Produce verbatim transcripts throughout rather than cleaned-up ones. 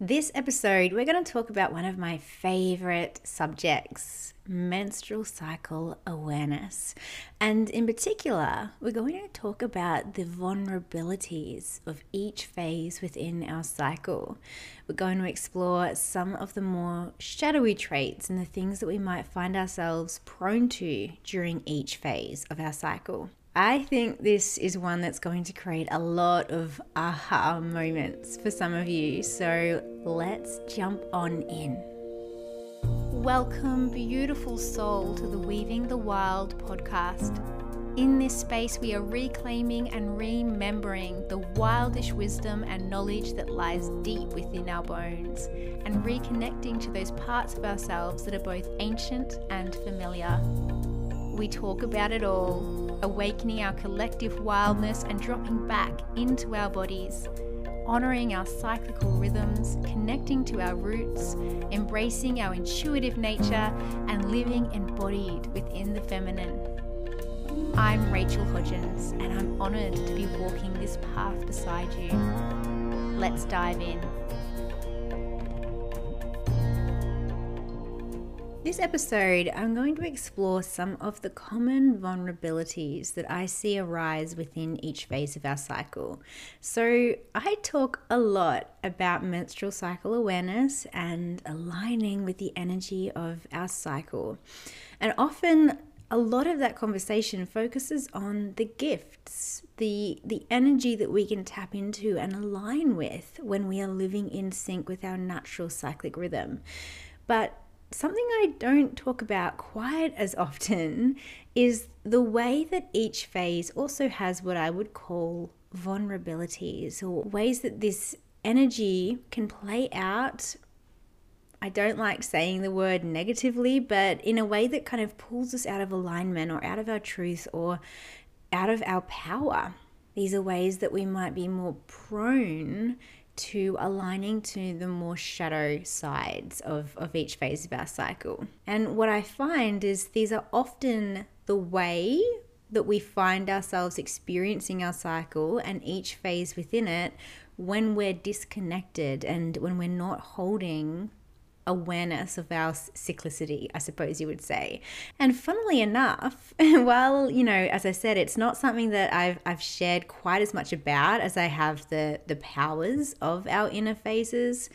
This episode, we're going to talk about one of my favorite subjects, menstrual cycle awareness. And in particular, we're going to talk about the vulnerabilities of each phase within our cycle. We're going to explore some of the more shadowy traits and the things that we might find ourselves prone to during each phase of our cycle. I think this is one that's going to create a lot of aha moments for some of you, so let's jump on in. Welcome, beautiful soul, to the Weaving the Wild podcast. In this space, we are reclaiming and remembering the wildish wisdom and knowledge that lies deep within our bones, and reconnecting to those parts of ourselves that are both ancient and familiar. We talk about it all. Awakening our collective wildness and dropping back into our bodies, honouring our cyclical rhythms, connecting to our roots, embracing our intuitive nature, and living embodied within the feminine. I'm Rachel Hodgins, and I'm honoured to be walking this path beside you. Let's dive in. This episode, I'm going to explore some of the common vulnerabilities that I see arise within each phase of our cycle. So I talk a lot about menstrual cycle awareness and aligning with the energy of our cycle. And often a lot of that conversation focuses on the gifts, the, the energy that we can tap into and align with when we are living in sync with our natural cyclic rhythm. But something I don't talk about quite as often is the way that each phase also has what I would call vulnerabilities, or ways that this energy can play out. I don't like saying the word negatively, but in a way that kind of pulls us out of alignment or out of our truth or out of our power. These are ways that we might be more prone to aligning to the more shadow sides of, of each phase of our cycle. And what I find is these are often the way that we find ourselves experiencing our cycle and each phase within it when we're disconnected and when we're not holding awareness of our cyclicity, I suppose you would say. And funnily enough, while, you know, as I said, it's not something that I've I've shared quite as much about as I have the the powers of our inner phases,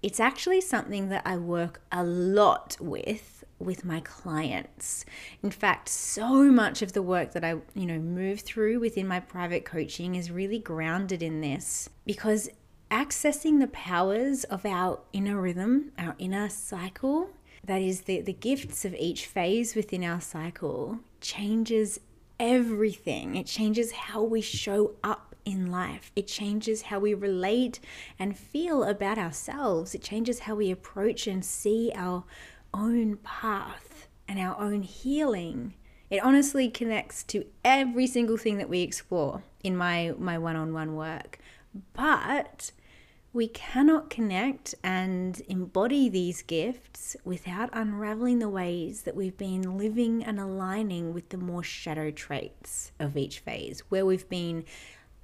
it's actually something that I work a lot with with my clients. In fact, so much of the work that I, you know, move through within my private coaching is really grounded in this, because accessing the powers of our inner rhythm, our inner cycle, that is the, the gifts of each phase within our cycle, changes everything. It changes how we show up in life. It changes how we relate and feel about ourselves. It changes how we approach and see our own path and our own healing. It honestly connects to every single thing that we explore in my, my one-on-one work. But we cannot connect and embody these gifts without unraveling the ways that we've been living and aligning with the more shadow traits of each phase, where we've been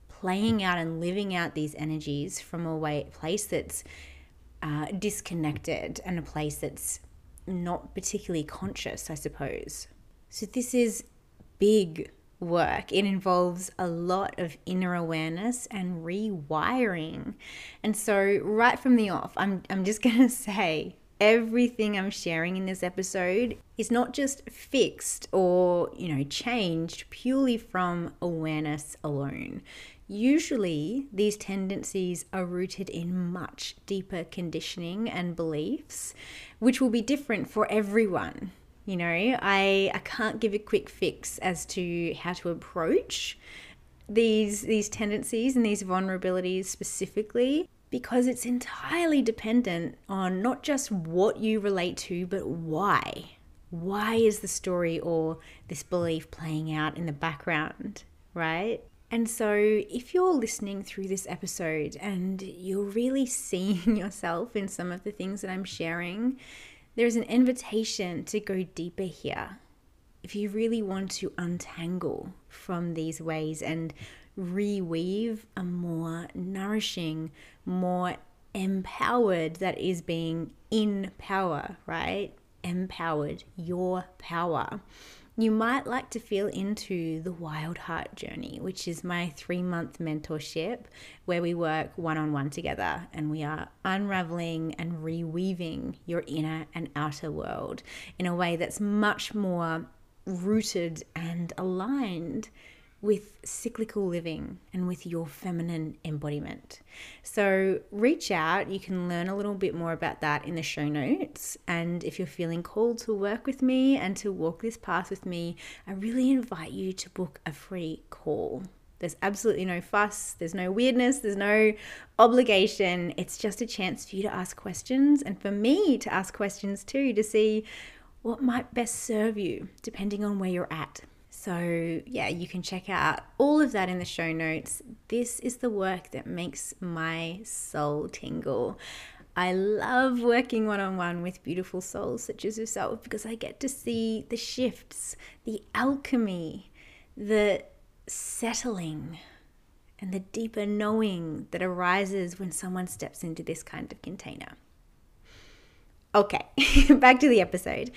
playing out and living out these energies from a way, place that's uh, disconnected and a place that's not particularly conscious, I suppose. So this is big work. It involves a lot of inner awareness and rewiring. And so right from the off, I'm, I'm just going to say everything I'm sharing in this episode is not just fixed or, you know, changed purely from awareness alone. Usually these tendencies are rooted in much deeper conditioning and beliefs, which will be different for everyone. You know, I, I can't give a quick fix as to how to approach these these tendencies and these vulnerabilities specifically, because it's entirely dependent on not just what you relate to, but why. Why is the story or this belief playing out in the background, right? And so if you're listening through this episode and you're really seeing yourself in some of the things that I'm sharing, there's an invitation to go deeper here. If you really want to untangle from these ways and reweave a more nourishing, more empowered that is being in power, right? Empowered, your power. You might like to feel into the Wild Heart Journey, which is my three-month mentorship where we work one-on-one together and we are unraveling and reweaving your inner and outer world in a way that's much more rooted and aligned with cyclical living and with your feminine embodiment. So reach out. You can learn a little bit more about that in the show notes. And if you're feeling called to work with me and to walk this path with me, I really invite you to book a free call. There's absolutely no fuss. There's no weirdness. There's no obligation. It's just a chance for you to ask questions and for me to ask questions too, to see what might best serve you depending on where you're at. So yeah, you can check out all of that in the show notes. This is the work that makes my soul tingle. I love working one-on-one with beautiful souls such as yourself because I get to see the shifts, the alchemy, the settling, and the deeper knowing that arises when someone steps into this kind of container. Okay, back to the episode.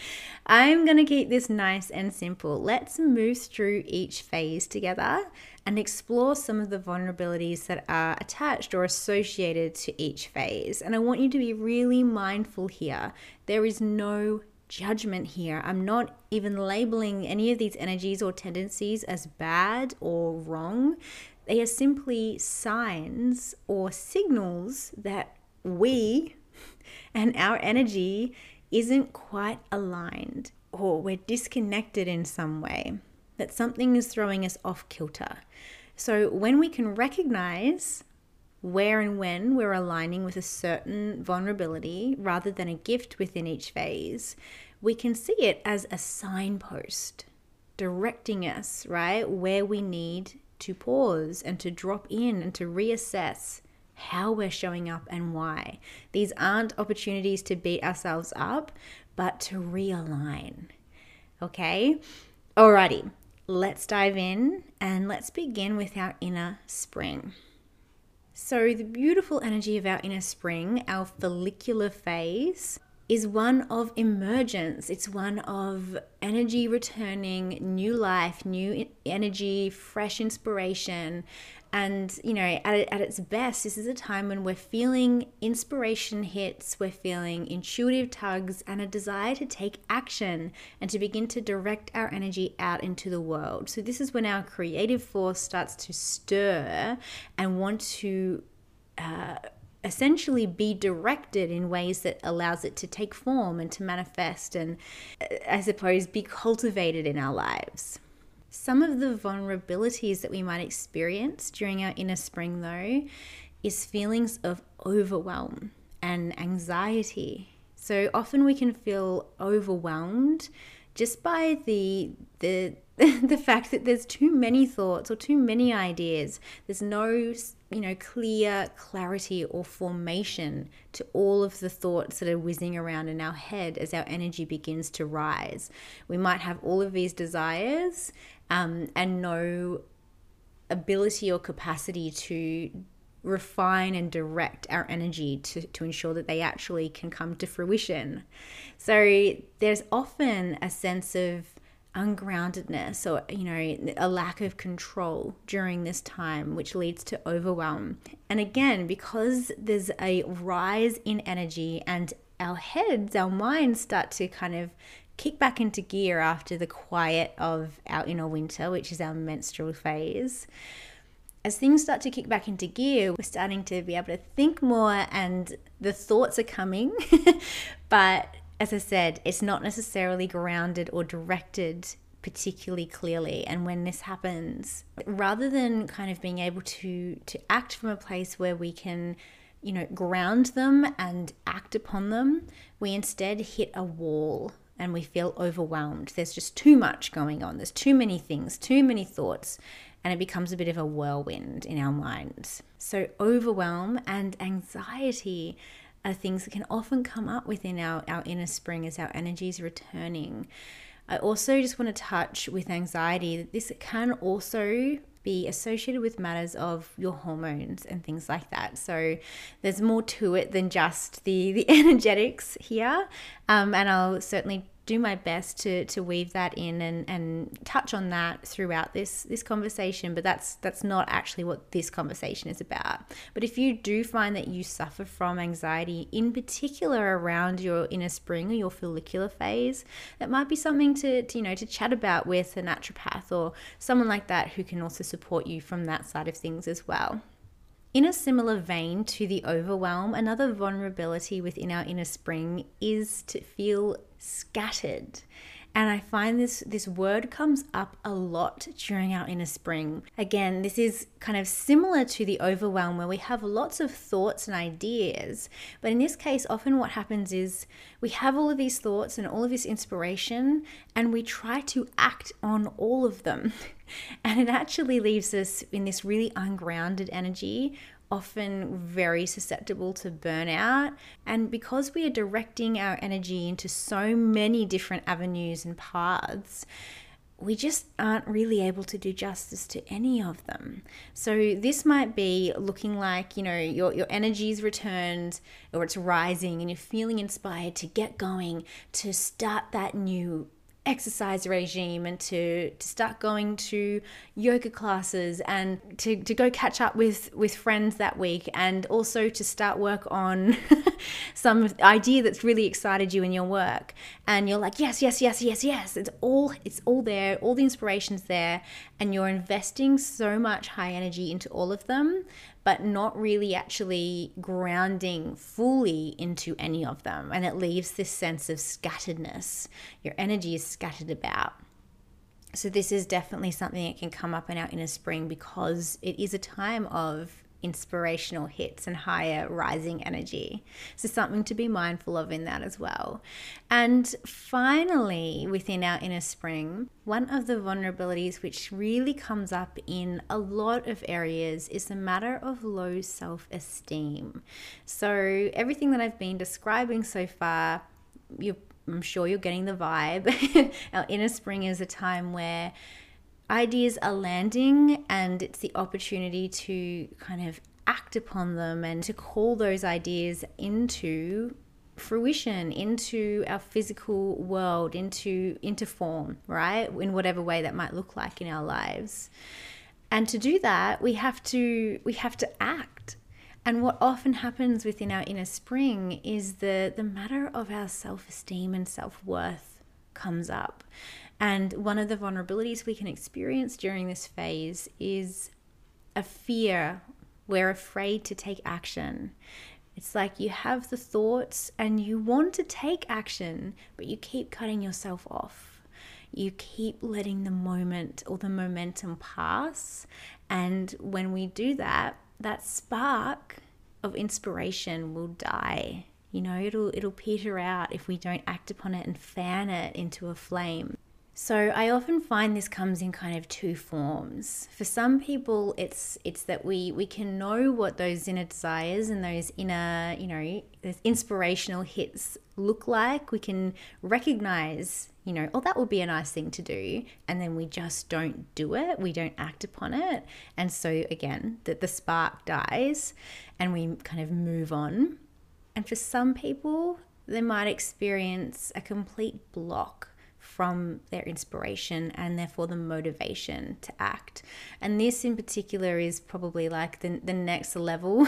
I'm going to keep this nice and simple. Let's move through each phase together and explore some of the vulnerabilities that are attached or associated to each phase. And I want you to be really mindful here. There is no judgment here. I'm not even labeling any of these energies or tendencies as bad or wrong. They are simply signs or signals that we... and our energy isn't quite aligned, or we're disconnected in some way, that something is throwing us off kilter. So when we can recognize where and when we're aligning with a certain vulnerability rather than a gift within each phase, we can see it as a signpost directing us, right, where we need to pause and to drop in and to reassess how we're showing up and why. These aren't opportunities to beat ourselves up, but to realign. Okay? Alrighty, let's dive in and let's begin with our inner spring. So the beautiful energy of our inner spring, our follicular phase, is one of emergence. It's one of energy returning, new life, new energy, fresh inspiration. And, you know, at, at its best, this is a time when we're feeling inspiration hits, we're feeling intuitive tugs and a desire to take action and to begin to direct our energy out into the world. So this is when our creative force starts to stir and want to uh, essentially be directed in ways that allows it to take form and to manifest and, I suppose, be cultivated in our lives. Some of the vulnerabilities that we might experience during our inner spring, though, is feelings of overwhelm and anxiety. So often we can feel overwhelmed just by the the the fact that there's too many thoughts or too many ideas. There's no, you know, clear clarity or formation to all of the thoughts that are whizzing around in our head as our energy begins to rise. We might have all of these desires um, and no ability or capacity to refine and direct our energy to, to ensure that they actually can come to fruition. So there's often a sense of ungroundedness or, you know, a lack of control during this time, which leads to overwhelm. And again, because there's a rise in energy and our heads, our minds start to kind of kick back into gear after the quiet of our inner winter, which is our menstrual phase. As things start to kick back into gear, we're starting to be able to think more and the thoughts are coming, but as I said, it's not necessarily grounded or directed particularly clearly. And when this happens, rather than kind of being able to, to act from a place where we can, you know, ground them and act upon them, we instead hit a wall and we feel overwhelmed. There's just too much going on. There's too many things, too many thoughts, and it becomes a bit of a whirlwind in our minds. So overwhelm and anxiety are things that can often come up within our, our inner spring as our energy is returning. I also just want to touch with anxiety that this can also be associated with matters of your hormones and things like that. So there's more to it than just the, the energetics here. Um, and I'll certainly do my best to to weave that in and, and touch on that throughout this this conversation, but that's that's not actually what this conversation is about. But if you do find that you suffer from anxiety, in particular around your inner spring or your follicular phase, that might be something to, to you know to chat about with a naturopath or someone like that who can also support you from that side of things as well. In a similar vein to the overwhelm, another vulnerability within our inner spring is to feel scattered. And I find this, this word comes up a lot during our inner spring. Again, this is kind of similar to the overwhelm where we have lots of thoughts and ideas. But in this case, often what happens is we have all of these thoughts and all of this inspiration, and we try to act on all of them. And it actually leaves us in this really ungrounded energy, often very susceptible to burnout. And because we are directing our energy into so many different avenues and paths, we just aren't really able to do justice to any of them. So this might be looking like, you know, your, your energy's returned or it's rising and you're feeling inspired to get going, to start that new exercise regime and to, to start going to yoga classes and to, to go catch up with, with friends that week, and also to start work on some idea that's really excited you in your work. And you're like, yes, yes, yes, yes, yes. It's all, it's all there. All the inspiration's there. And you're investing so much high energy into all of them, but not really actually grounding fully into any of them. And it leaves this sense of scatteredness. Your energy is scattered about. So this is definitely something that can come up in our inner spring, because it is a time of inspirational hits and higher rising energy. So something to be mindful of in that as well. And finally, within our inner spring, one of the vulnerabilities which really comes up in a lot of areas is the matter of low self-esteem. So everything that I've been describing so far, you're, I'm sure you're getting the vibe. Our inner spring is a time where ideas are landing, and it's the opportunity to kind of act upon them and to call those ideas into fruition, into our physical world, into into form, right? In whatever way that might look like in our lives. And to do that, we have to we have to act. And what often happens within our inner spring is the the matter of our self-esteem and self-worth comes up. And one of the vulnerabilities we can experience during this phase is a fear. We're afraid to take action. It's like you have the thoughts and you want to take action, but you keep cutting yourself off. You keep letting the moment or the momentum pass. And when we do that, that spark of inspiration will die. You know, it'll, it'll peter out if we don't act upon it and fan it into a flame. So I often find this comes in kind of two forms. For some people, it's it's that we we can know what those inner desires and those inner, you know, those inspirational hits look like. We can recognize, you know, oh, that would be a nice thing to do. And then we just don't do it. We don't act upon it. And so again, that the spark dies and we kind of move on. And for some people, they might experience a complete block from their inspiration and therefore the motivation to act. And this in particular is probably like the, the next level,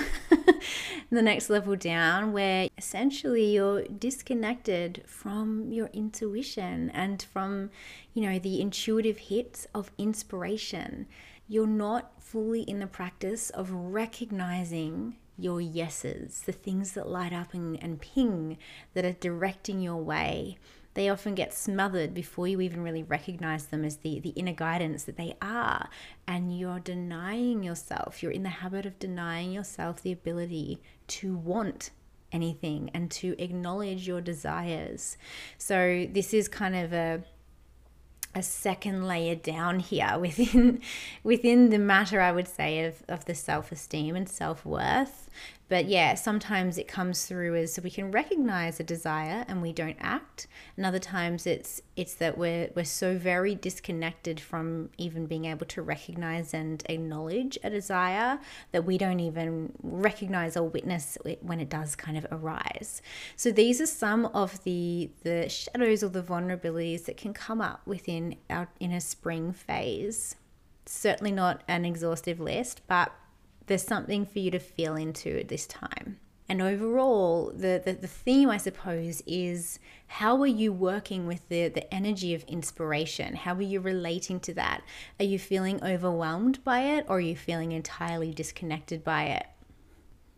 the next level down, where essentially you're disconnected from your intuition and from, you know, the intuitive hits of inspiration. You're not fully in the practice of recognizing your yeses, the things that light up and, and ping, that are directing your way. They often get smothered before you even really recognize them as the, the inner guidance that they are. And you're denying yourself. You're in the habit of denying yourself the ability to want anything and to acknowledge your desires. So this is kind of a a second layer down here within within the matter, I would say, of, of the self-esteem and self-worth. But yeah, sometimes it comes through as so we can recognize a desire and we don't act. And other times it's it's that we're we're so very disconnected from even being able to recognize and acknowledge a desire that we don't even recognize or witness it when it does kind of arise. So these are some of the the shadows or the vulnerabilities that can come up within our inner spring phase. Certainly not an exhaustive list, but there's something for you to feel into at this time. And overall, the, the, the theme, I suppose, is how are you working with the, the energy of inspiration? How are you relating to that? Are you feeling overwhelmed by it, or are you feeling entirely disconnected by it?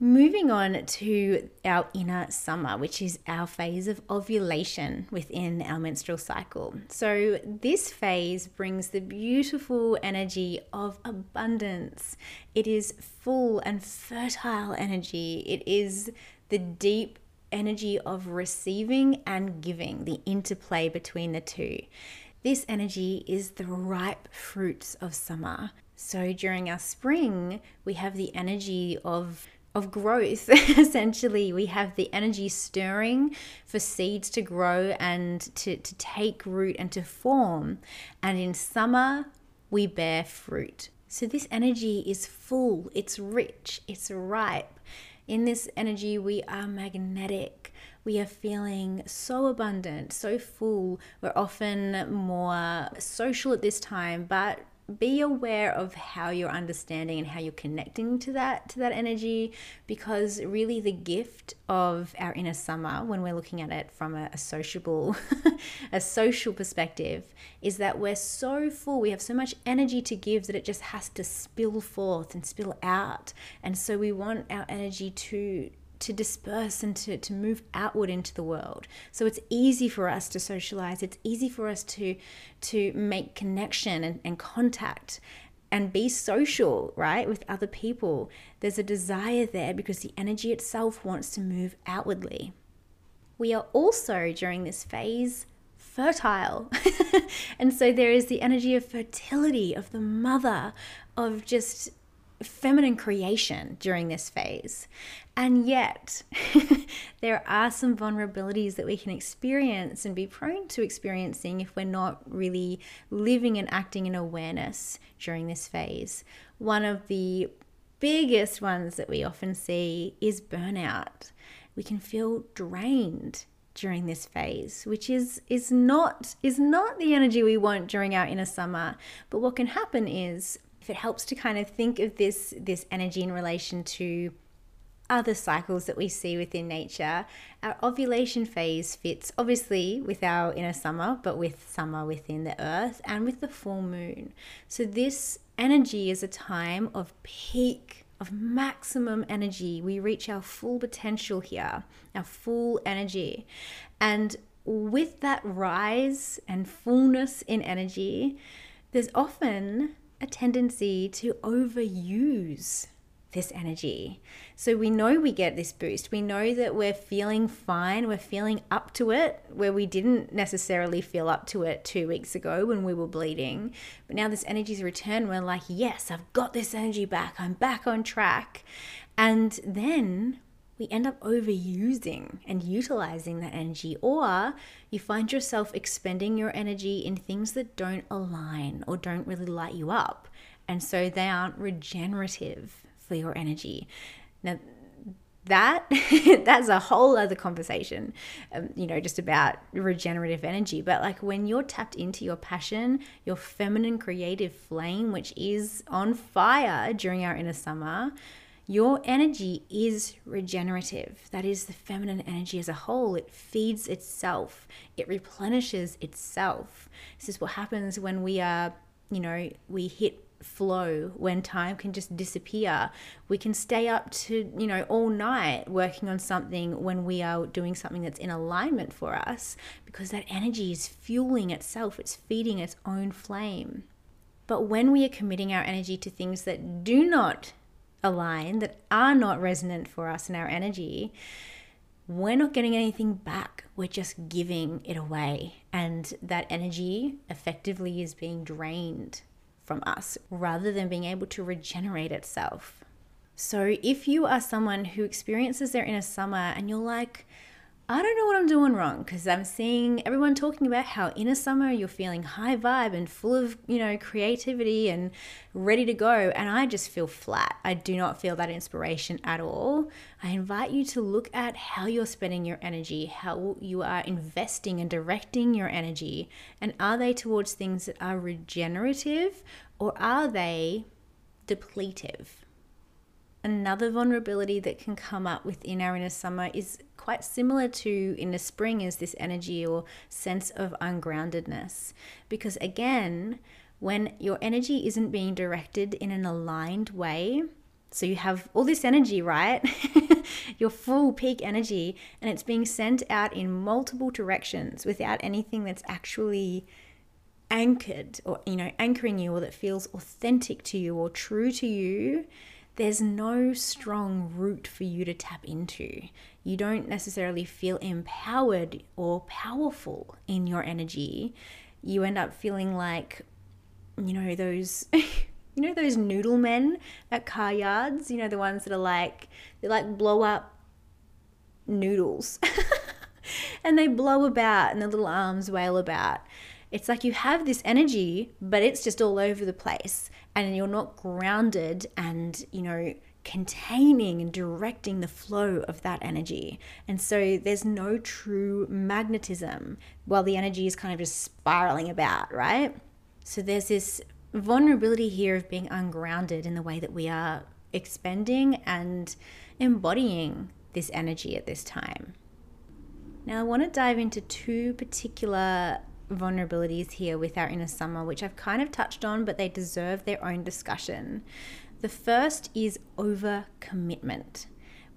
Moving on to our inner summer, which is our phase of ovulation within our menstrual cycle. So this phase brings the beautiful energy of abundance. It is full and fertile energy. It is the deep energy of receiving and giving, the interplay between the two. This energy is the ripe fruits of summer. So during our spring, we have the energy of Of growth. Essentially, we have the energy stirring for seeds to grow and to, to take root and to form. And in summer, we bear fruit. So this energy is full, it's rich, it's ripe. In this energy, we are magnetic. We are feeling so abundant, so full. We're often more social at this time, but be aware of how you're understanding and how you're connecting to that to that energy, because really the gift of our inner summer, when we're looking at it from a, a sociable a social perspective, is that we're so full, we have so much energy to give that it just has to spill forth and spill out. And so we want our energy to to disperse and to, to move outward into the world. So it's easy for us to socialize. It's easy for us to, to make connection and, and contact and be social, right, with other people. There's a desire there because the energy itself wants to move outwardly. We are also, during this phase, fertile. And so there is the energy of fertility, of the mother, of just feminine creation during this phase. And yet there are some vulnerabilities that we can experience and be prone to experiencing if we're not really living and acting in awareness during this phase. One of the biggest ones that we often see is burnout. We can feel drained during this phase, which is is not is not the energy we want during our inner summer. But what can happen is, if it helps to kind of think of this, this energy in relation to other cycles that we see within nature, our ovulation phase fits obviously with our inner summer, but with summer within the earth and with the full moon. So this energy is a time of peak, of maximum energy. We reach our full potential here, our full energy. And with that rise and fullness in energy, there's often a tendency to overuse this energy. So we know we get this boost. We know that we're feeling fine. We're feeling up to it where we didn't necessarily feel up to it two weeks ago when we were bleeding. But now this energy's returned. We're like, yes, I've got this energy back. I'm back on track. And then we end up overusing and utilizing that energy, or you find yourself expending your energy in things that don't align or don't really light you up. And so they aren't regenerative for your energy. Now that, that's a whole other conversation, um, you know, just about regenerative energy. But like when you're tapped into your passion, your feminine creative flame, which is on fire during our inner summer, your energy is regenerative. That is the feminine energy as a whole. It feeds itself. It replenishes itself. This is what happens when we are, you know, we hit flow, when time can just disappear. We can stay up to, you know, all night working on something when we are doing something that's in alignment for us, because that energy is fueling itself. It's feeding its own flame. But when we are committing our energy to things that do not align, that are not resonant for us in our energy, we're not getting anything back. We're just giving it away, and that energy effectively is being drained from us rather than being able to regenerate itself. So if you are someone who experiences their inner summer and you're like, I don't know what I'm doing wrong, because I'm seeing everyone talking about how in a summer you're feeling high vibe and full of, you know, creativity and ready to go, and I just feel flat. I do not feel that inspiration at all. I invite you to look at how you're spending your energy, how you are investing and directing your energy, and are they towards things that are regenerative or are they depletive? Another vulnerability that can come up within our inner summer is quite similar to in the spring, is this energy or sense of ungroundedness. Because again, when your energy isn't being directed in an aligned way, so you have all this energy, right? Your full peak energy, and it's being sent out in multiple directions without anything that's actually anchored or, you know, anchoring you, or that feels authentic to you or true to you. There's no strong root for you to tap into. You don't necessarily feel empowered or powerful in your energy. You end up feeling like, you know, those, you know, those noodle men at car yards, you know, the ones that are like, they like blow up noodles and they blow about and their little arms wail about. It's like you have this energy, but it's just all over the place and you're not grounded and, you know, containing and directing the flow of that energy. And so there's no true magnetism while the energy is kind of just spiraling about, right? So there's this vulnerability here of being ungrounded in the way that we are expending and embodying this energy at this time. Now I want to dive into two particular vulnerabilities here with our inner summer, which I've kind of touched on, but they deserve their own discussion. The first is overcommitment.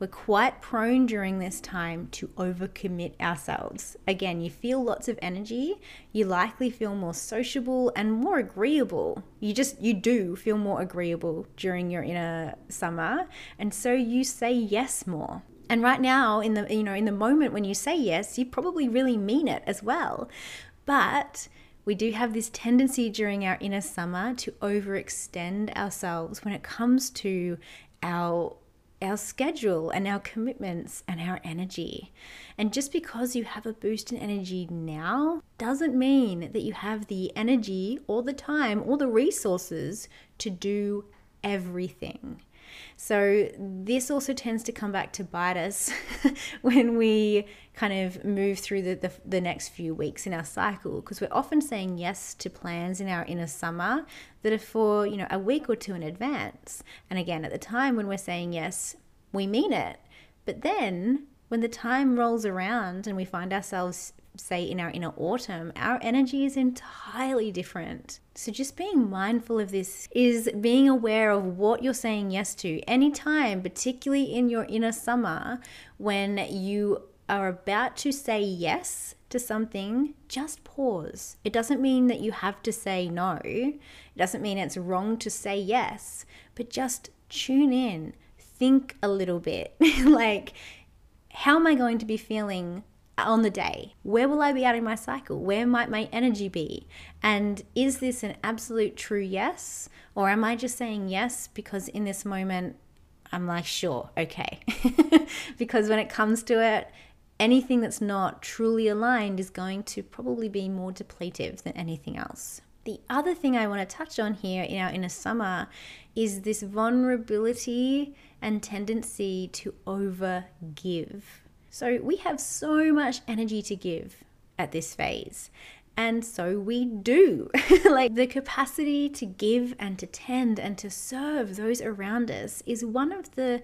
We're quite prone during this time to overcommit ourselves. Again, you feel lots of energy, you likely feel more sociable and more agreeable. You just, you do feel more agreeable during your inner summer. And so you say yes more. And right now in the, you know, in the moment when you say yes, you probably really mean it as well. But we do have this tendency during our inner summer to overextend ourselves when it comes to our, our schedule and our commitments and our energy. And just because you have a boost in energy now doesn't mean that you have the energy or the time or the resources to do everything. So this also tends to come back to bite us when we kind of move through the, the, the next few weeks in our cycle, because we're often saying yes to plans in our inner summer that are for, you know, a week or two in advance. And again, at the time when we're saying yes, we mean it. But then when the time rolls around and we find ourselves, say, in our inner autumn, our energy is entirely different. So just being mindful of this is being aware of what you're saying yes to anytime, particularly in your inner summer, when you are about to say yes to something, just pause. It doesn't mean that you have to say no. It doesn't mean it's wrong to say yes, but just tune in, think a little bit. Like, how am I going to be feeling on the day? Where will I be out in my cycle? Where might my energy be? And is this an absolute true yes? Or am I just saying yes because in this moment I'm like, sure, okay. Because when it comes to it, anything that's not truly aligned is going to probably be more depletive than anything else. The other thing I want to touch on here in our inner summer is this vulnerability and tendency to overgive. So we have so much energy to give at this phase. And so we do. Like, the capacity to give and to tend and to serve those around us is one of the,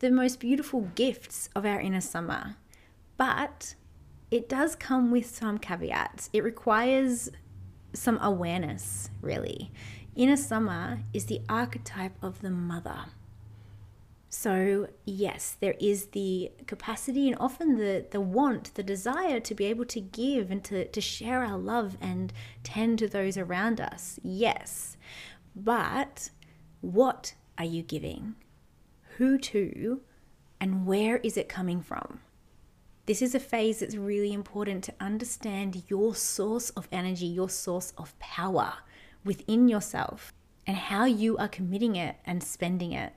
the most beautiful gifts of our inner summer. But it does come with some caveats. It requires some awareness, really. Inner summer is the archetype of the mother. So yes, there is the capacity and often the, the want, the desire to be able to give and to, to share our love and tend to those around us. Yes, but what are you giving? Who to? And where is it coming from? This is a phase that's really important to understand your source of energy, your source of power within yourself and how you are committing it and spending it.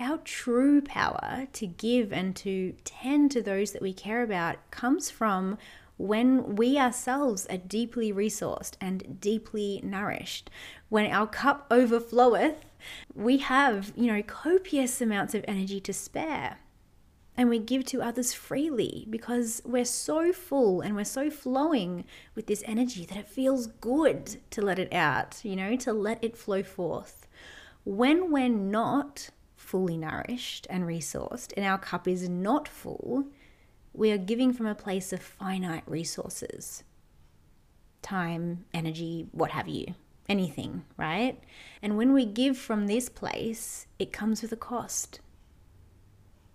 our true power to give and to tend to those that we care about comes from when we ourselves are deeply resourced and deeply nourished. When our cup overfloweth, we have, you know, copious amounts of energy to spare. And we give to others freely because we're so full and we're so flowing with this energy that it feels good to let it out, you know, to let it flow forth. When we're not fully nourished and resourced and our cup is not full, we are giving from a place of finite resources, time, energy, what have you, anything, right? And when we give from this place, it comes with a cost.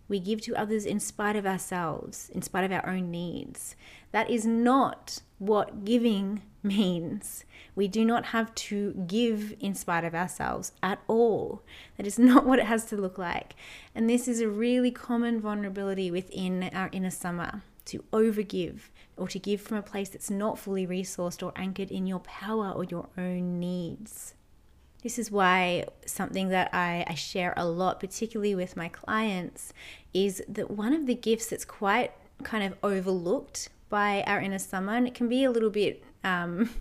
We give to others in spite of ourselves, in spite of our own needs. That is not what giving means. We do not have to give in spite of ourselves at all. That is not what it has to look like. And this is a really common vulnerability within our inner summer, to overgive or to give from a place that's not fully resourced or anchored in your power or your own needs. This is why something that I, I share a lot, particularly with my clients, is that one of the gifts that's quite kind of overlooked by our inner summer, and it can be a little bit, um,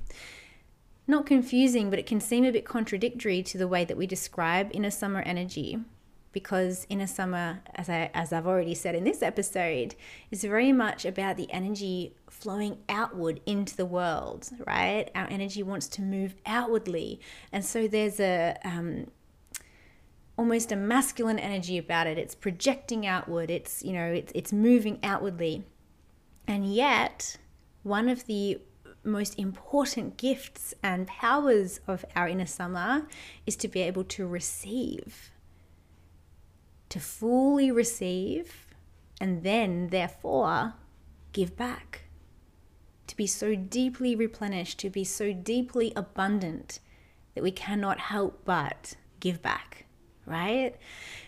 not confusing, but it can seem a bit contradictory to the way that we describe inner summer energy. Because inner summer, as, I, as I've already said in this episode, is very much about the energy flowing outward into the world, right? Our energy wants to move outwardly. And so there's a um, almost a masculine energy about it. It's projecting outward. It's, you know, it's, it's moving outwardly. And yet, one of the most important gifts and powers of our inner summer is to be able to receive. To fully receive and then therefore give back. To be so deeply replenished, to be so deeply abundant that we cannot help but give back, right?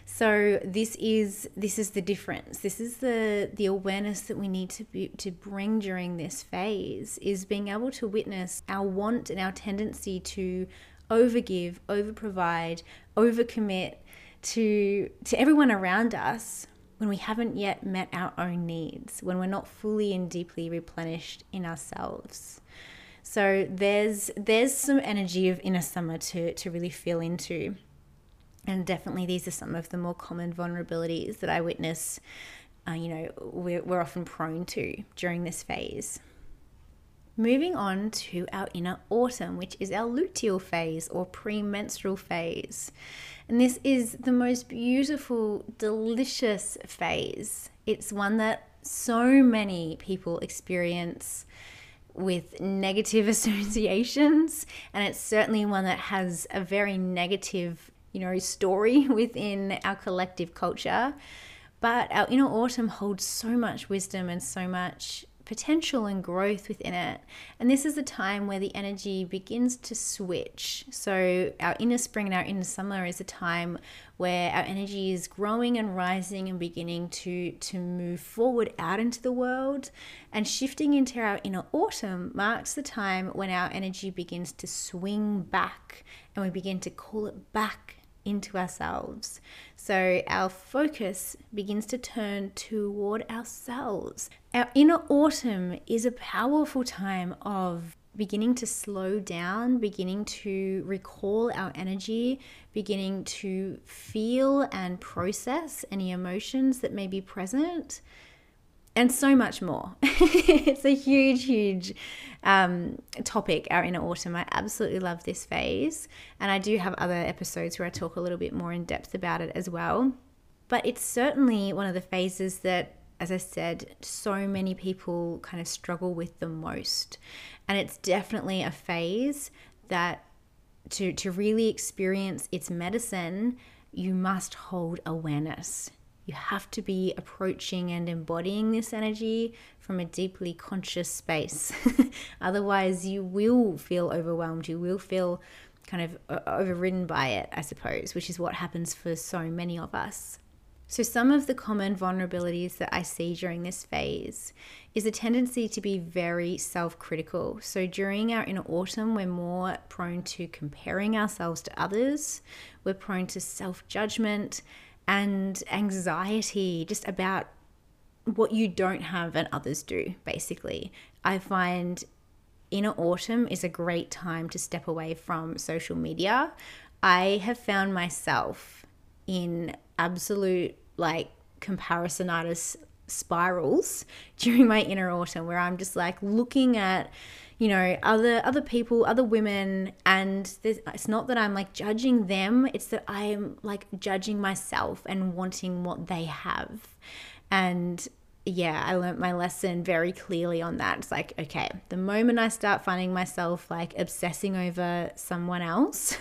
So this is this is the difference. This is the the awareness that we need to be, to bring during this phase, is being able to witness our want and our tendency to overgive, overprovide, overcommit to to everyone around us when we haven't yet met our own needs, when we're not fully and deeply replenished in ourselves. So there's there's some energy of inner summer to to really feel into. And definitely these are some of the more common vulnerabilities that I witness, uh, you know, we're, we're often prone to during this phase. Moving on to our inner autumn, which is our luteal phase or premenstrual phase. And this is the most beautiful, delicious phase. It's one that so many people experience with negative associations. And it's certainly one that has a very negative, you know, story within our collective culture. But our inner autumn holds so much wisdom and so much potential and growth within it. And this is the time where the energy begins to switch. So our inner spring and our inner summer is a time where our energy is growing and rising and beginning to to move forward out into the world. And shifting into our inner autumn marks the time when our energy begins to swing back and we begin to call it back into ourselves. So our focus begins to turn toward ourselves. Our inner autumn is a powerful time of beginning to slow down, beginning to recall our energy, beginning to feel and process any emotions that may be present, and so much more. It's a huge, huge um, topic, our inner autumn. I absolutely love this phase. And I do have other episodes where I talk a little bit more in depth about it as well. But it's certainly one of the phases that, as I said, so many people kind of struggle with the most. And it's definitely a phase that to, to really experience its medicine, you must hold awareness. You have to be approaching and embodying this energy from a deeply conscious space. Otherwise, you will feel overwhelmed. You will feel kind of overridden by it, I suppose, which is what happens for so many of us. So some of the common vulnerabilities that I see during this phase is a tendency to be very self-critical. So during our inner autumn, we're more prone to comparing ourselves to others. We're prone to self-judgment. and anxiety just about what you don't have and others do, basically. I find inner autumn is a great time to step away from social media. I have found myself in absolute like comparisonitis spirals during my inner autumn, where I'm just like looking at, you know, other other people, other women, and it's not that I'm like judging them, it's that I am like judging myself and wanting what they have. And yeah, I learned my lesson very clearly on that. It's like, okay, the moment I start finding myself like obsessing over someone else,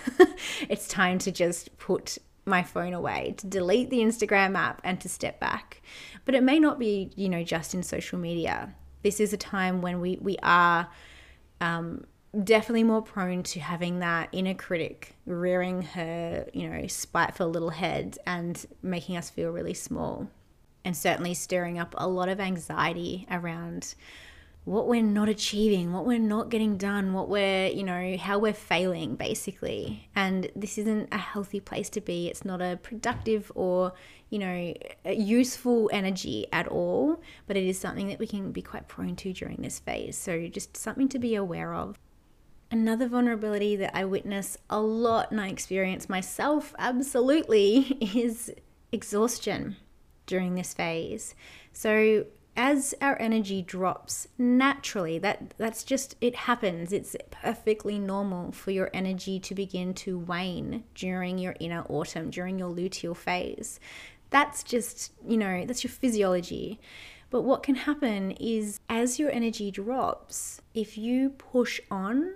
it's time to just put my phone away, to delete the Instagram app and to step back. But it may not be, you know, just in social media. This is a time when we, we are um, definitely more prone to having that inner critic rearing her, you know, spiteful little head and making us feel really small. And certainly stirring up a lot of anxiety around what we're not achieving, what we're not getting done, what we're, you know, how we're failing, basically. And this isn't a healthy place to be. It's not a productive or, you know, useful energy at all, but it is something that we can be quite prone to during this phase. So just something to be aware of. Another vulnerability that I witness a lot and I experience myself absolutely is exhaustion during this phase. So as our energy drops naturally, that that's just, it happens. It's perfectly normal for your energy to begin to wane during your inner autumn, during your luteal phase. That's just, you know, that's your physiology. But what can happen is as your energy drops, if you push on,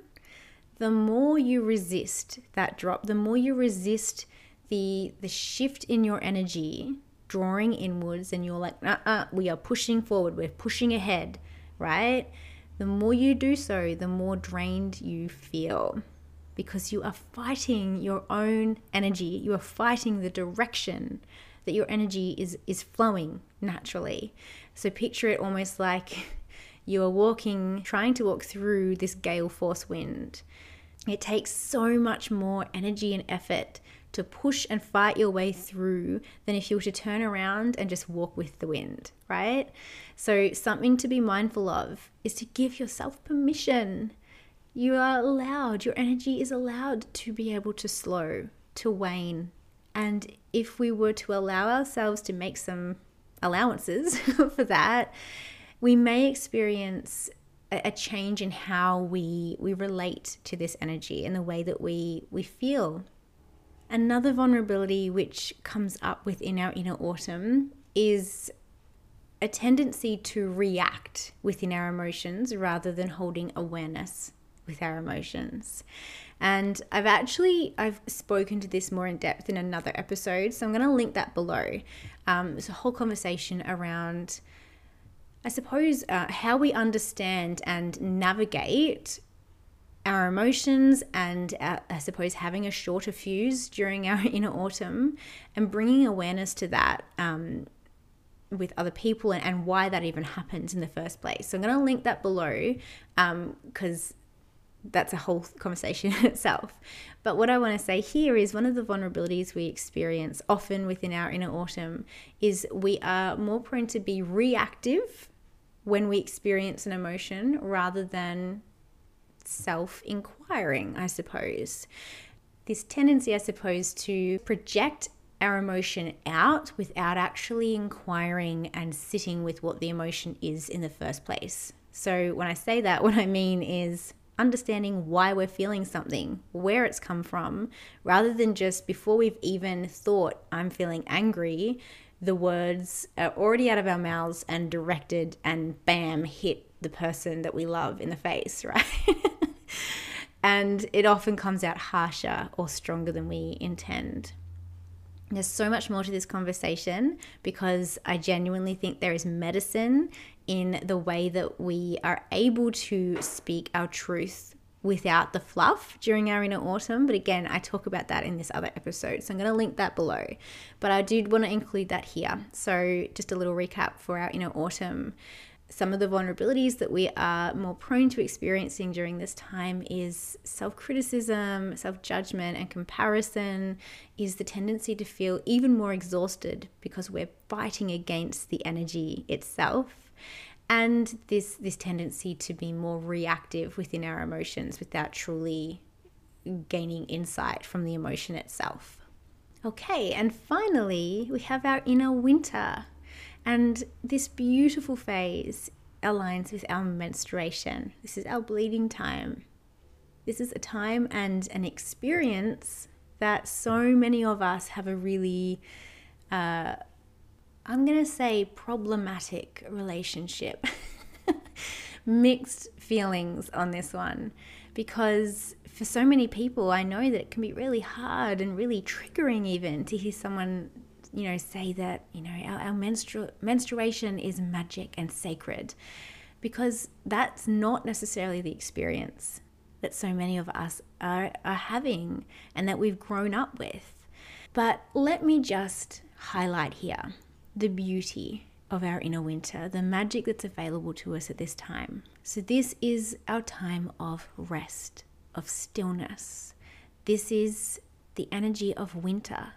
the more you resist that drop, the more you resist the the shift in your energy drawing inwards, and you're like, uh-uh, we are pushing forward, we're pushing ahead, right? The more you do so, the more drained you feel, because you are fighting your own energy. You are fighting the direction that your energy is, is flowing naturally. So picture it almost like you are walking, trying to walk through this gale force wind. It takes so much more energy and effort to push and fight your way through than if you were to turn around and just walk with the wind, right? So something to be mindful of is to give yourself permission. You are allowed, your energy is allowed to be able to slow, to wane. And if we were to allow ourselves to make some allowances for that, we may experience a change in how we we relate to this energy and the way that we we feel. Another vulnerability which comes up within our inner autumn is a tendency to react within our emotions rather than holding awareness with our emotions. And I've actually, I've spoken to this more in depth in another episode, so I'm going to link that below. Um, it's a whole conversation around, I suppose, uh, how we understand and navigate our emotions and our, I suppose, having a shorter fuse during our inner autumn and bringing awareness to that um, with other people and, and why that even happens in the first place. So I'm going to link that below because um, that's a whole conversation in itself. But what I want to say here is one of the vulnerabilities we experience often within our inner autumn is we are more prone to be reactive when we experience an emotion rather than self-inquiring, I suppose. This tendency, I suppose, to project our emotion out without actually inquiring and sitting with what the emotion is in the first place. So when I say that, what I mean is understanding why we're feeling something, where it's come from, rather than just before we've even thought, I'm feeling angry, the words are already out of our mouths and directed and bam, hit the person that we love in the face, right? And it often comes out harsher or stronger than we intend. There's so much more to this conversation because I genuinely think there is medicine in the way that we are able to speak our truth without the fluff during our inner autumn. But again, I talk about that in this other episode, so I'm going to link that below. But I did want to include that here. So just a little recap for our inner autumn. some of the vulnerabilities that we are more prone to experiencing during this time is self-criticism, self-judgment, and comparison, is the tendency to feel even more exhausted because we're fighting against the energy itself, and this this tendency to be more reactive within our emotions without truly gaining insight from the emotion itself. Okay, and finally, we have our inner winter. And this beautiful phase aligns with our menstruation. This is our bleeding time. This is a time and an experience that so many of us have a really, uh, I'm going to say, problematic relationship. Mixed feelings on this one, because for so many people, I know that it can be really hard and really triggering even to hear someone, you know, say that, you know, our, our menstru- menstruation is magic and sacred, because that's not necessarily the experience that so many of us are, are having and that we've grown up with. But let me just highlight here the beauty of our inner winter, the magic that's available to us at this time. So this is our time of rest, of stillness. This is the energy of winter.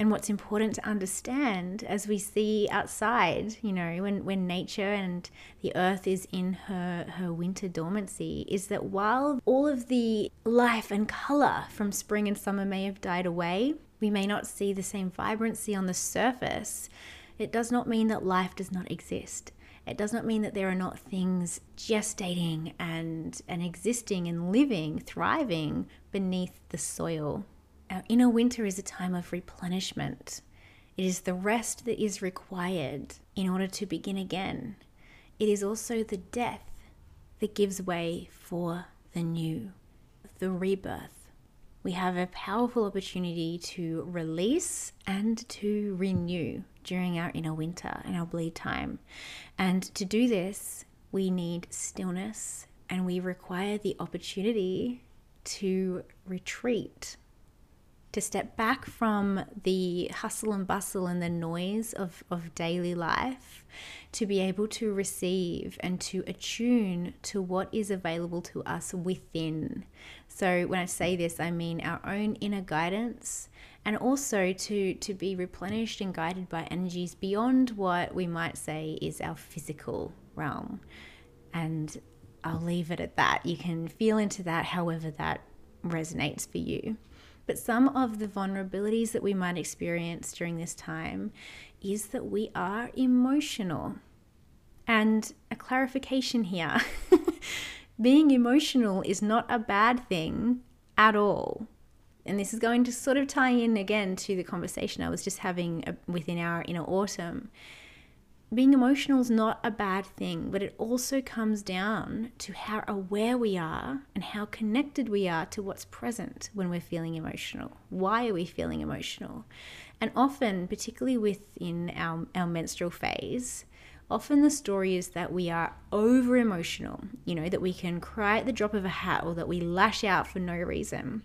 And what's important to understand as we see outside, you know, when, when nature and the earth is in her, her winter dormancy, is that while all of the life and color from spring and summer may have died away, we may not see the same vibrancy on the surface. It does not mean that life does not exist. It does not mean that there are not things gestating and, and existing and living, thriving beneath the soil. Our inner winter is a time of replenishment. It is the rest that is required in order to begin again. It is also the death that gives way for the new, the rebirth. We have a powerful opportunity to release and to renew during our inner winter and our bleed time. And to do this, we need stillness, and we require the opportunity to retreat, to step back from the hustle and bustle and the noise of, of daily life, to be able to receive and to attune to what is available to us within. So when I say this, I mean our own inner guidance, and also to, to be replenished and guided by energies beyond what we might say is our physical realm. And I'll leave it at that. You can feel into that however that resonates for you. But some of the vulnerabilities that we might experience during this time is that we are emotional. And a clarification here, being emotional is not a bad thing at all. And this is going to sort of tie in again to the conversation I was just having within our inner autumn. Being emotional is not a bad thing, but it also comes down to how aware we are and how connected we are to what's present when we're feeling emotional. Why are we feeling emotional? And often, particularly within our, our menstrual phase, often the story is that we are over emotional, you know, that we can cry at the drop of a hat or that we lash out for no reason.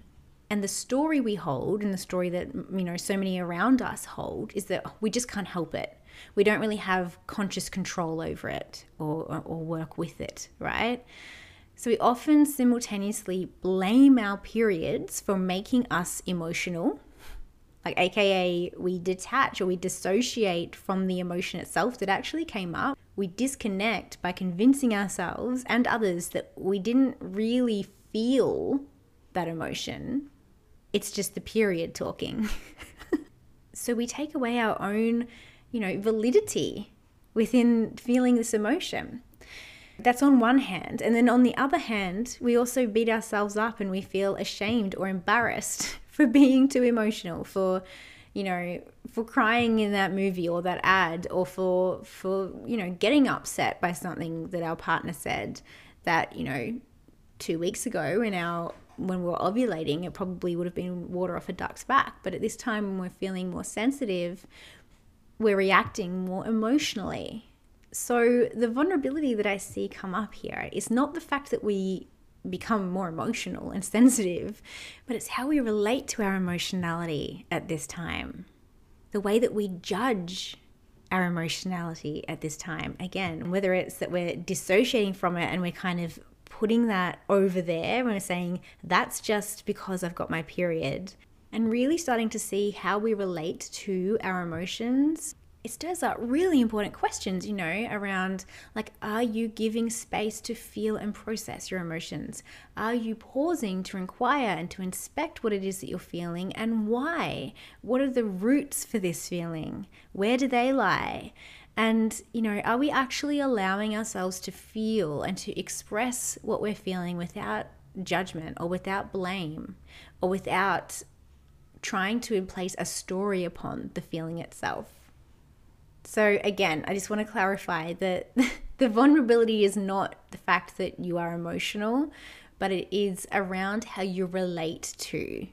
And the story we hold, and the story that, you know, so many around us hold, is that we just can't help it. We don't really have conscious control over it or, or, or work with it, right? So we often simultaneously blame our periods for making us emotional, like aka we detach or we dissociate from the emotion itself that actually came up. We disconnect by convincing ourselves and others that we didn't really feel that emotion. It's just the period talking. So we take away our own you know, validity within feeling this emotion. That's on one hand. And then on the other hand, we also beat ourselves up and we feel ashamed or embarrassed for being too emotional, for, you know, for crying in that movie or that ad, or for, for, you know, getting upset by something that our partner said that, you know, two weeks ago in our, when we were ovulating, it probably would have been water off a duck's back. But at this time, when we're feeling more sensitive, we're reacting more emotionally. So the vulnerability that I see come up here is not the fact that we become more emotional and sensitive, but it's how we relate to our emotionality at this time. The way that we judge our emotionality at this time. Again, whether it's that we're dissociating from it and we're kind of putting that over there and we're saying that's just because I've got my period, and really starting to see how we relate to our emotions. It stirs up really important questions, you know, around like, are you giving space to feel and process your emotions? Are you pausing to inquire and to inspect what it is that you're feeling and why? What are the roots for this feeling? Where do they lie? And, you know, are we actually allowing ourselves to feel and to express what we're feeling without judgment or without blame or without trying to place a story upon the feeling itself? So again, I just want to clarify that the vulnerability is not the fact that you are emotional, but it is around how you relate to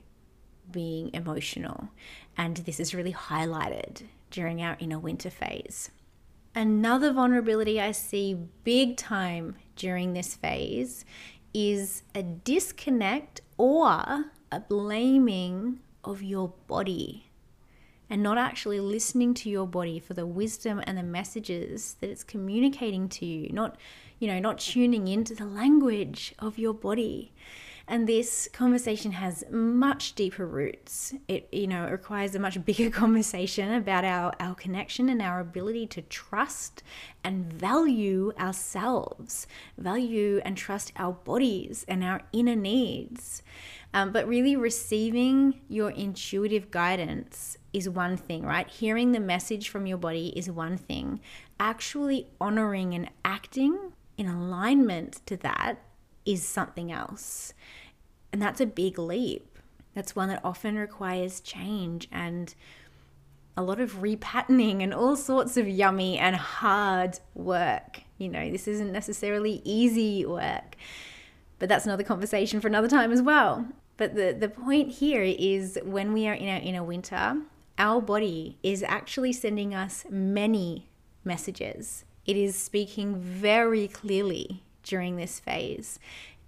being emotional. And this is really highlighted during our inner winter phase. Another vulnerability I see big time during this phase is a disconnect or a blaming of your body, and not actually listening to your body for the wisdom and the messages that it's communicating to you, not, you know, not tuning into the language of your body. And this conversation has much deeper roots. It, you know, requires a much bigger conversation about our, our connection and our ability to trust and value ourselves, value and trust our bodies and our inner needs. Um, but really receiving your intuitive guidance is one thing, right? Hearing the message from your body is one thing. Actually honoring and acting in alignment to that is something else. And that's a big leap. That's one that often requires change and a lot of repatterning and all sorts of yummy and hard work. You know, this isn't necessarily easy work, but that's another conversation for another time as well. But the, the point here is when we are in our inner winter, our body is actually sending us many messages. It is speaking very clearly during this phase,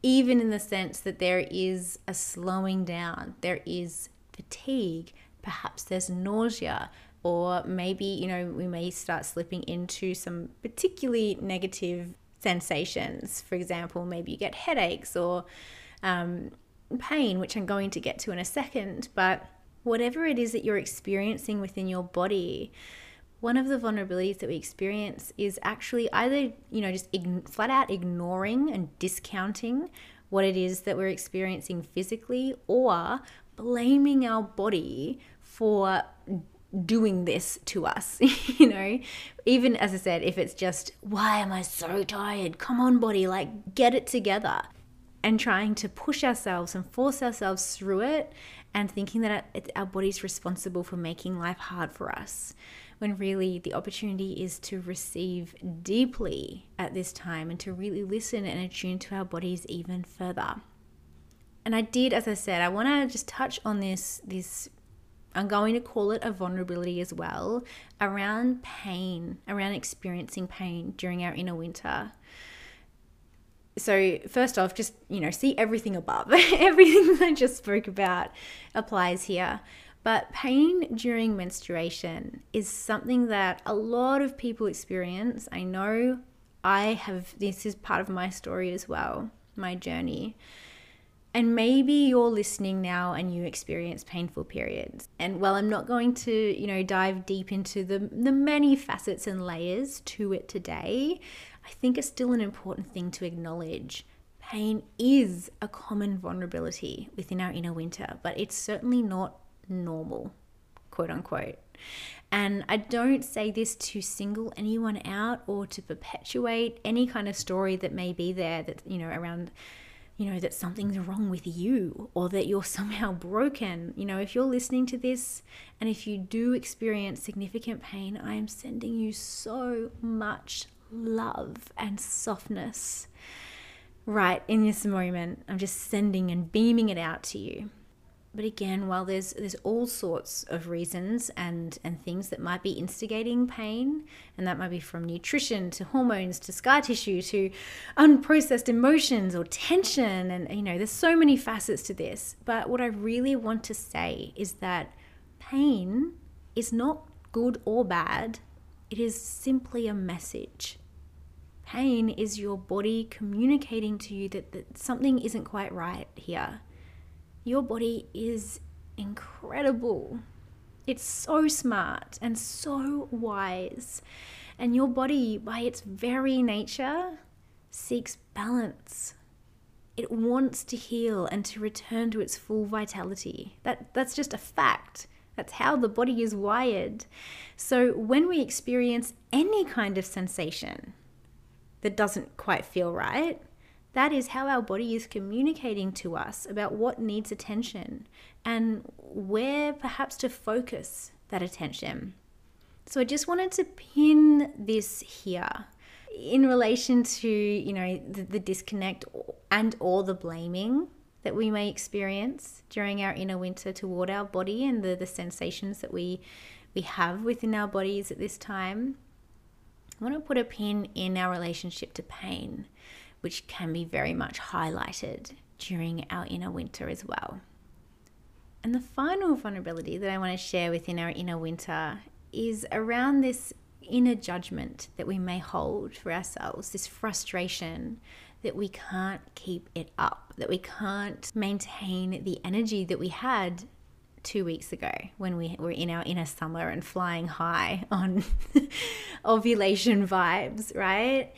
even in the sense that there is a slowing down, there is fatigue, perhaps there's nausea, or maybe, you know, we may start slipping into some particularly negative sensations. For example, maybe you get headaches or um, pain, which I'm going to get to in a second. But whatever it is that you're experiencing within your body, one of the vulnerabilities that we experience is actually either, you know, just ign- flat out ignoring and discounting what it is that we're experiencing physically, or blaming our body for doing this to us, you know, even as I said, if it's just, why am I so tired? Come on, body, like get it together. And trying to push ourselves and force ourselves through it and thinking that our body's responsible for making life hard for us, when really the opportunity is to receive deeply at this time and to really listen and attune to our bodies even further. And I did, as I said, I want to just touch on this, this, I'm going to call it a vulnerability as well, around pain, around experiencing pain during our inner winter. So first off, just, you know, see everything above. Everything that I just spoke about applies here. But pain during menstruation is something that a lot of people experience. I know I have, this is part of my story as well, my journey. And maybe you're listening now and you experience painful periods. And while I'm not going to, you know, dive deep into the, the many facets and layers to it today, I think it's still an important thing to acknowledge. Pain is a common vulnerability within our inner winter, but it's certainly not normal, quote unquote. And I don't say this to single anyone out or to perpetuate any kind of story that may be there that, you know, around, you know, that something's wrong with you or that you're somehow broken. You know, if you're listening to this and if you do experience significant pain, I am sending you so much love and softness right in this moment. I'm just sending and beaming it out to you. But again, while there's there's all sorts of reasons and, and things that might be instigating pain, and that might be from nutrition to hormones to scar tissue to unprocessed emotions or tension, and, you know, there's so many facets to this. But what I really want to say is that pain is not good or bad It is simply a message. Pain is your body communicating to you that, that something isn't quite right here. Your body is incredible. It's so smart and so wise. And your body, by its very nature, seeks balance. It wants to heal and to return to its full vitality. That, that's just a fact. That's how the body is wired. So when we experience any kind of sensation that doesn't quite feel right, that is how our body is communicating to us about what needs attention and where perhaps to focus that attention. So I just wanted to pin this here in relation to, you know, the, the disconnect and or the blaming that we may experience during our inner winter toward our body and the, the sensations that we, we have within our bodies at this time. I want to put a pin in our relationship to pain, which can be very much highlighted during our inner winter as well. And the final vulnerability that I want to share within our inner winter is around this inner judgment that we may hold for ourselves, this frustration that we can't keep it up, that we can't maintain the energy that we had two weeks ago when we were in our inner summer and flying high on ovulation vibes, right?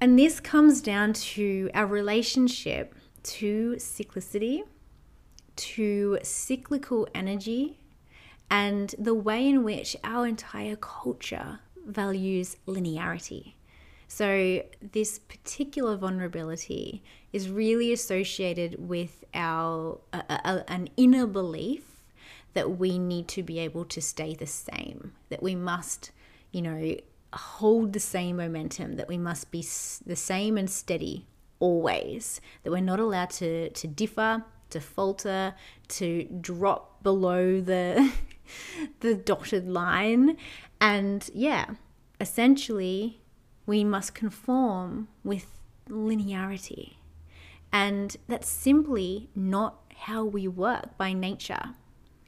And this comes down to our relationship to cyclicity, to cyclical energy, and the way in which our entire culture values linearity. So this particular vulnerability is really associated with our uh, uh, an inner belief that we need to be able to stay the same, that we must, you know, hold the same momentum, that we must be the same and steady always, that we're not allowed to, to differ, to falter, to drop below the, the dotted line. And yeah, essentially we must conform with linearity. And that's simply not how we work by nature.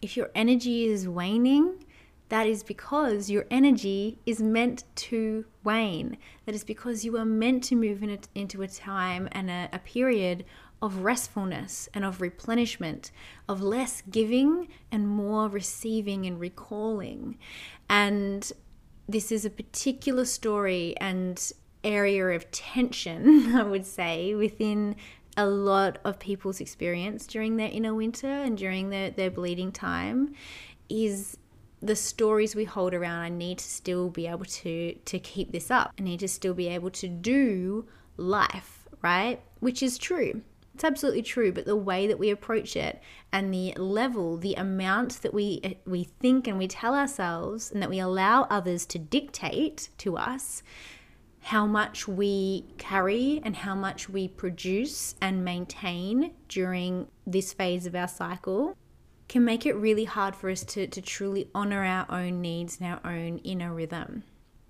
If your energy is waning, that is because your energy is meant to wane. That is because you are meant to move in a, into a time and a, a period of restfulness and of replenishment, of less giving and more receiving and recalling. And this is a particular story and area of tension, I would say, within a lot of people's experience during their inner winter and during their, their bleeding time, is the stories we hold around, I need to still be able to to keep this up. I need to still be able to do life, right? Which is true. It's absolutely true. But the way that we approach it and the level, the amount that we we think and we tell ourselves and that we allow others to dictate to us how much we carry and how much we produce and maintain during this phase of our cycle can make it really hard for us to, to truly honor our own needs and our own inner rhythm.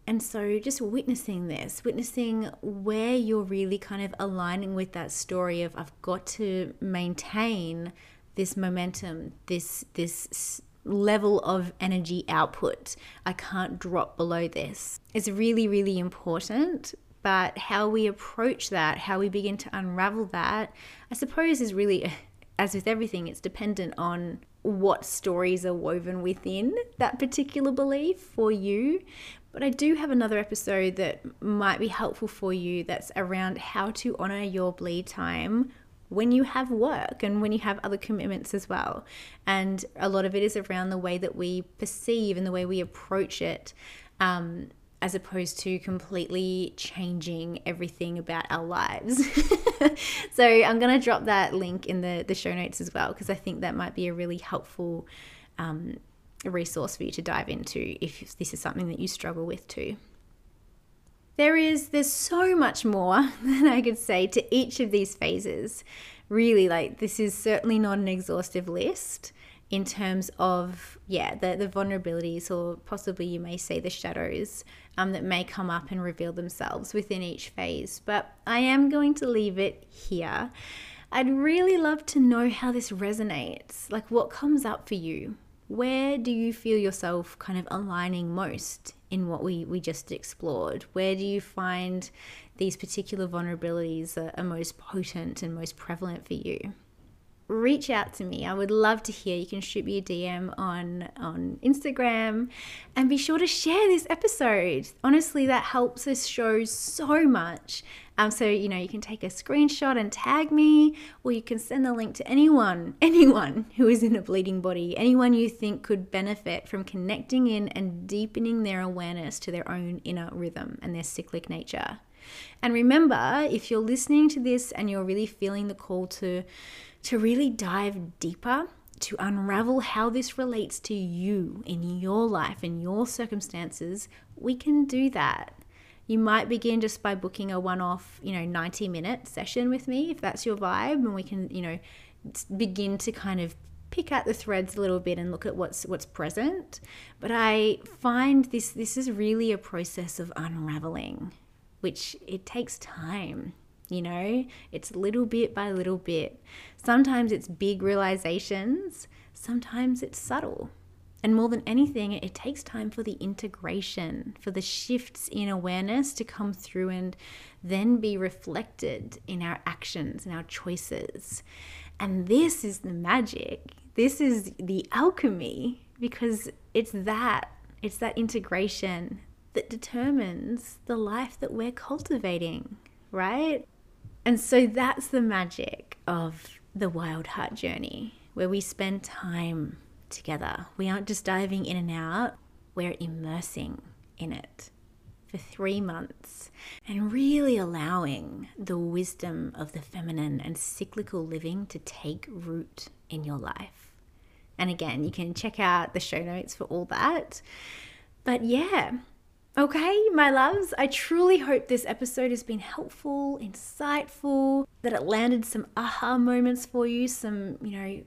And so just witnessing this, witnessing where you're really kind of aligning with that story of I've got to maintain this momentum, this this level of energy output. I can't drop below this. It's really, really important. But how we approach that, how we begin to unravel that, I suppose is really... as with everything, it's dependent on what stories are woven within that particular belief for you. But I do have another episode that might be helpful for you that's around how to honor your bleed time when you have work and when you have other commitments as well. And a lot of it is around the way that we perceive and the way we approach it, um, as opposed to completely changing everything about our lives. So I'm going to drop that link in the, the show notes as well, because I think that might be a really helpful um, resource for you to dive into if this is something that you struggle with too. There is, there's so much more that I could say to each of these phases. Really, like, this is certainly not an exhaustive list in terms of, yeah, the, the vulnerabilities, or possibly you may say the shadows um, that may come up and reveal themselves within each phase. But I am going to leave it here. I'd really love to know how this resonates, like what comes up for you where do you feel yourself kind of aligning most in what we, we just explored? Where do you find these particular vulnerabilities are, are most potent and most prevalent for you? Reach out to me. I would love to hear. You can shoot me a D M on, on Instagram, and be sure to share this episode. Honestly, that helps us show so much. Um, so, you know, you can take a screenshot and tag me, or you can send the link to anyone, anyone who is in a bleeding body, anyone you think could benefit from connecting in and deepening their awareness to their own inner rhythm and their cyclic nature. And remember, if you're listening to this and you're really feeling the call to to really dive deeper, to unravel how this relates to you in your life, in your circumstances, we can do that. You might begin just by booking a one-off, you know, ninety minute session with me, if that's your vibe, and we can, you know, begin to kind of pick out the threads a little bit and look at what's what's present. But I find this this is really a process of unraveling, which it takes time. You know, it's little bit by little bit. Sometimes it's big realizations, sometimes it's subtle. And more than anything, it takes time for the integration, for the shifts in awareness to come through and then be reflected in our actions and our choices. And this is the magic. This is the alchemy, because it's that, it's that integration that determines the life that we're cultivating, right? And so that's the magic of the Wild Heart Journey, where we spend time together. We aren't just diving in and out, we're immersing in it for three months and really allowing the wisdom of the feminine and cyclical living to take root in your life. And again, you can check out the show notes for all that. But yeah, okay, my loves, I truly hope this episode has been helpful, insightful, that it landed some aha moments for you, some, you know,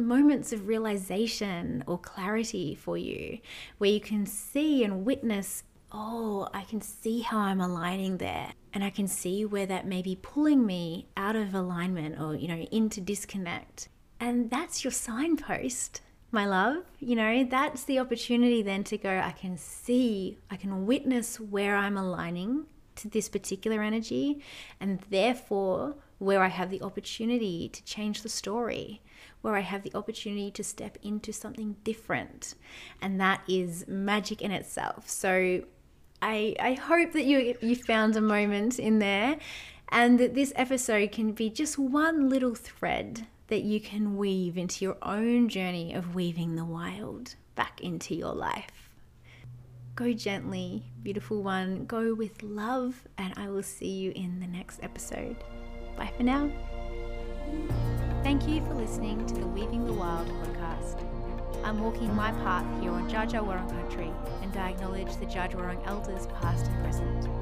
moments of realization or clarity for you, where you can see and witness, oh, I can see how I'm aligning there, and I can see where that may be pulling me out of alignment or, you know, into disconnect. And that's your signpost, my love. You know, that's the opportunity then to go, I can see, I can witness where I'm aligning to this particular energy, and therefore where I have the opportunity to change the story, where I have the opportunity to step into something different. And that is magic in itself. So I, I hope that you, you found a moment in there, and that this episode can be just one little thread that you can weave into your own journey of weaving the wild back into your life. Go gently, beautiful one. Go with love, and I will see you in the next episode. Bye for now. Thank you for listening to the Weaving the Wild podcast. I'm walking my path here on Dja Dja Wurrung country, and I acknowledge the Dja Dja Wurrung elders past and present.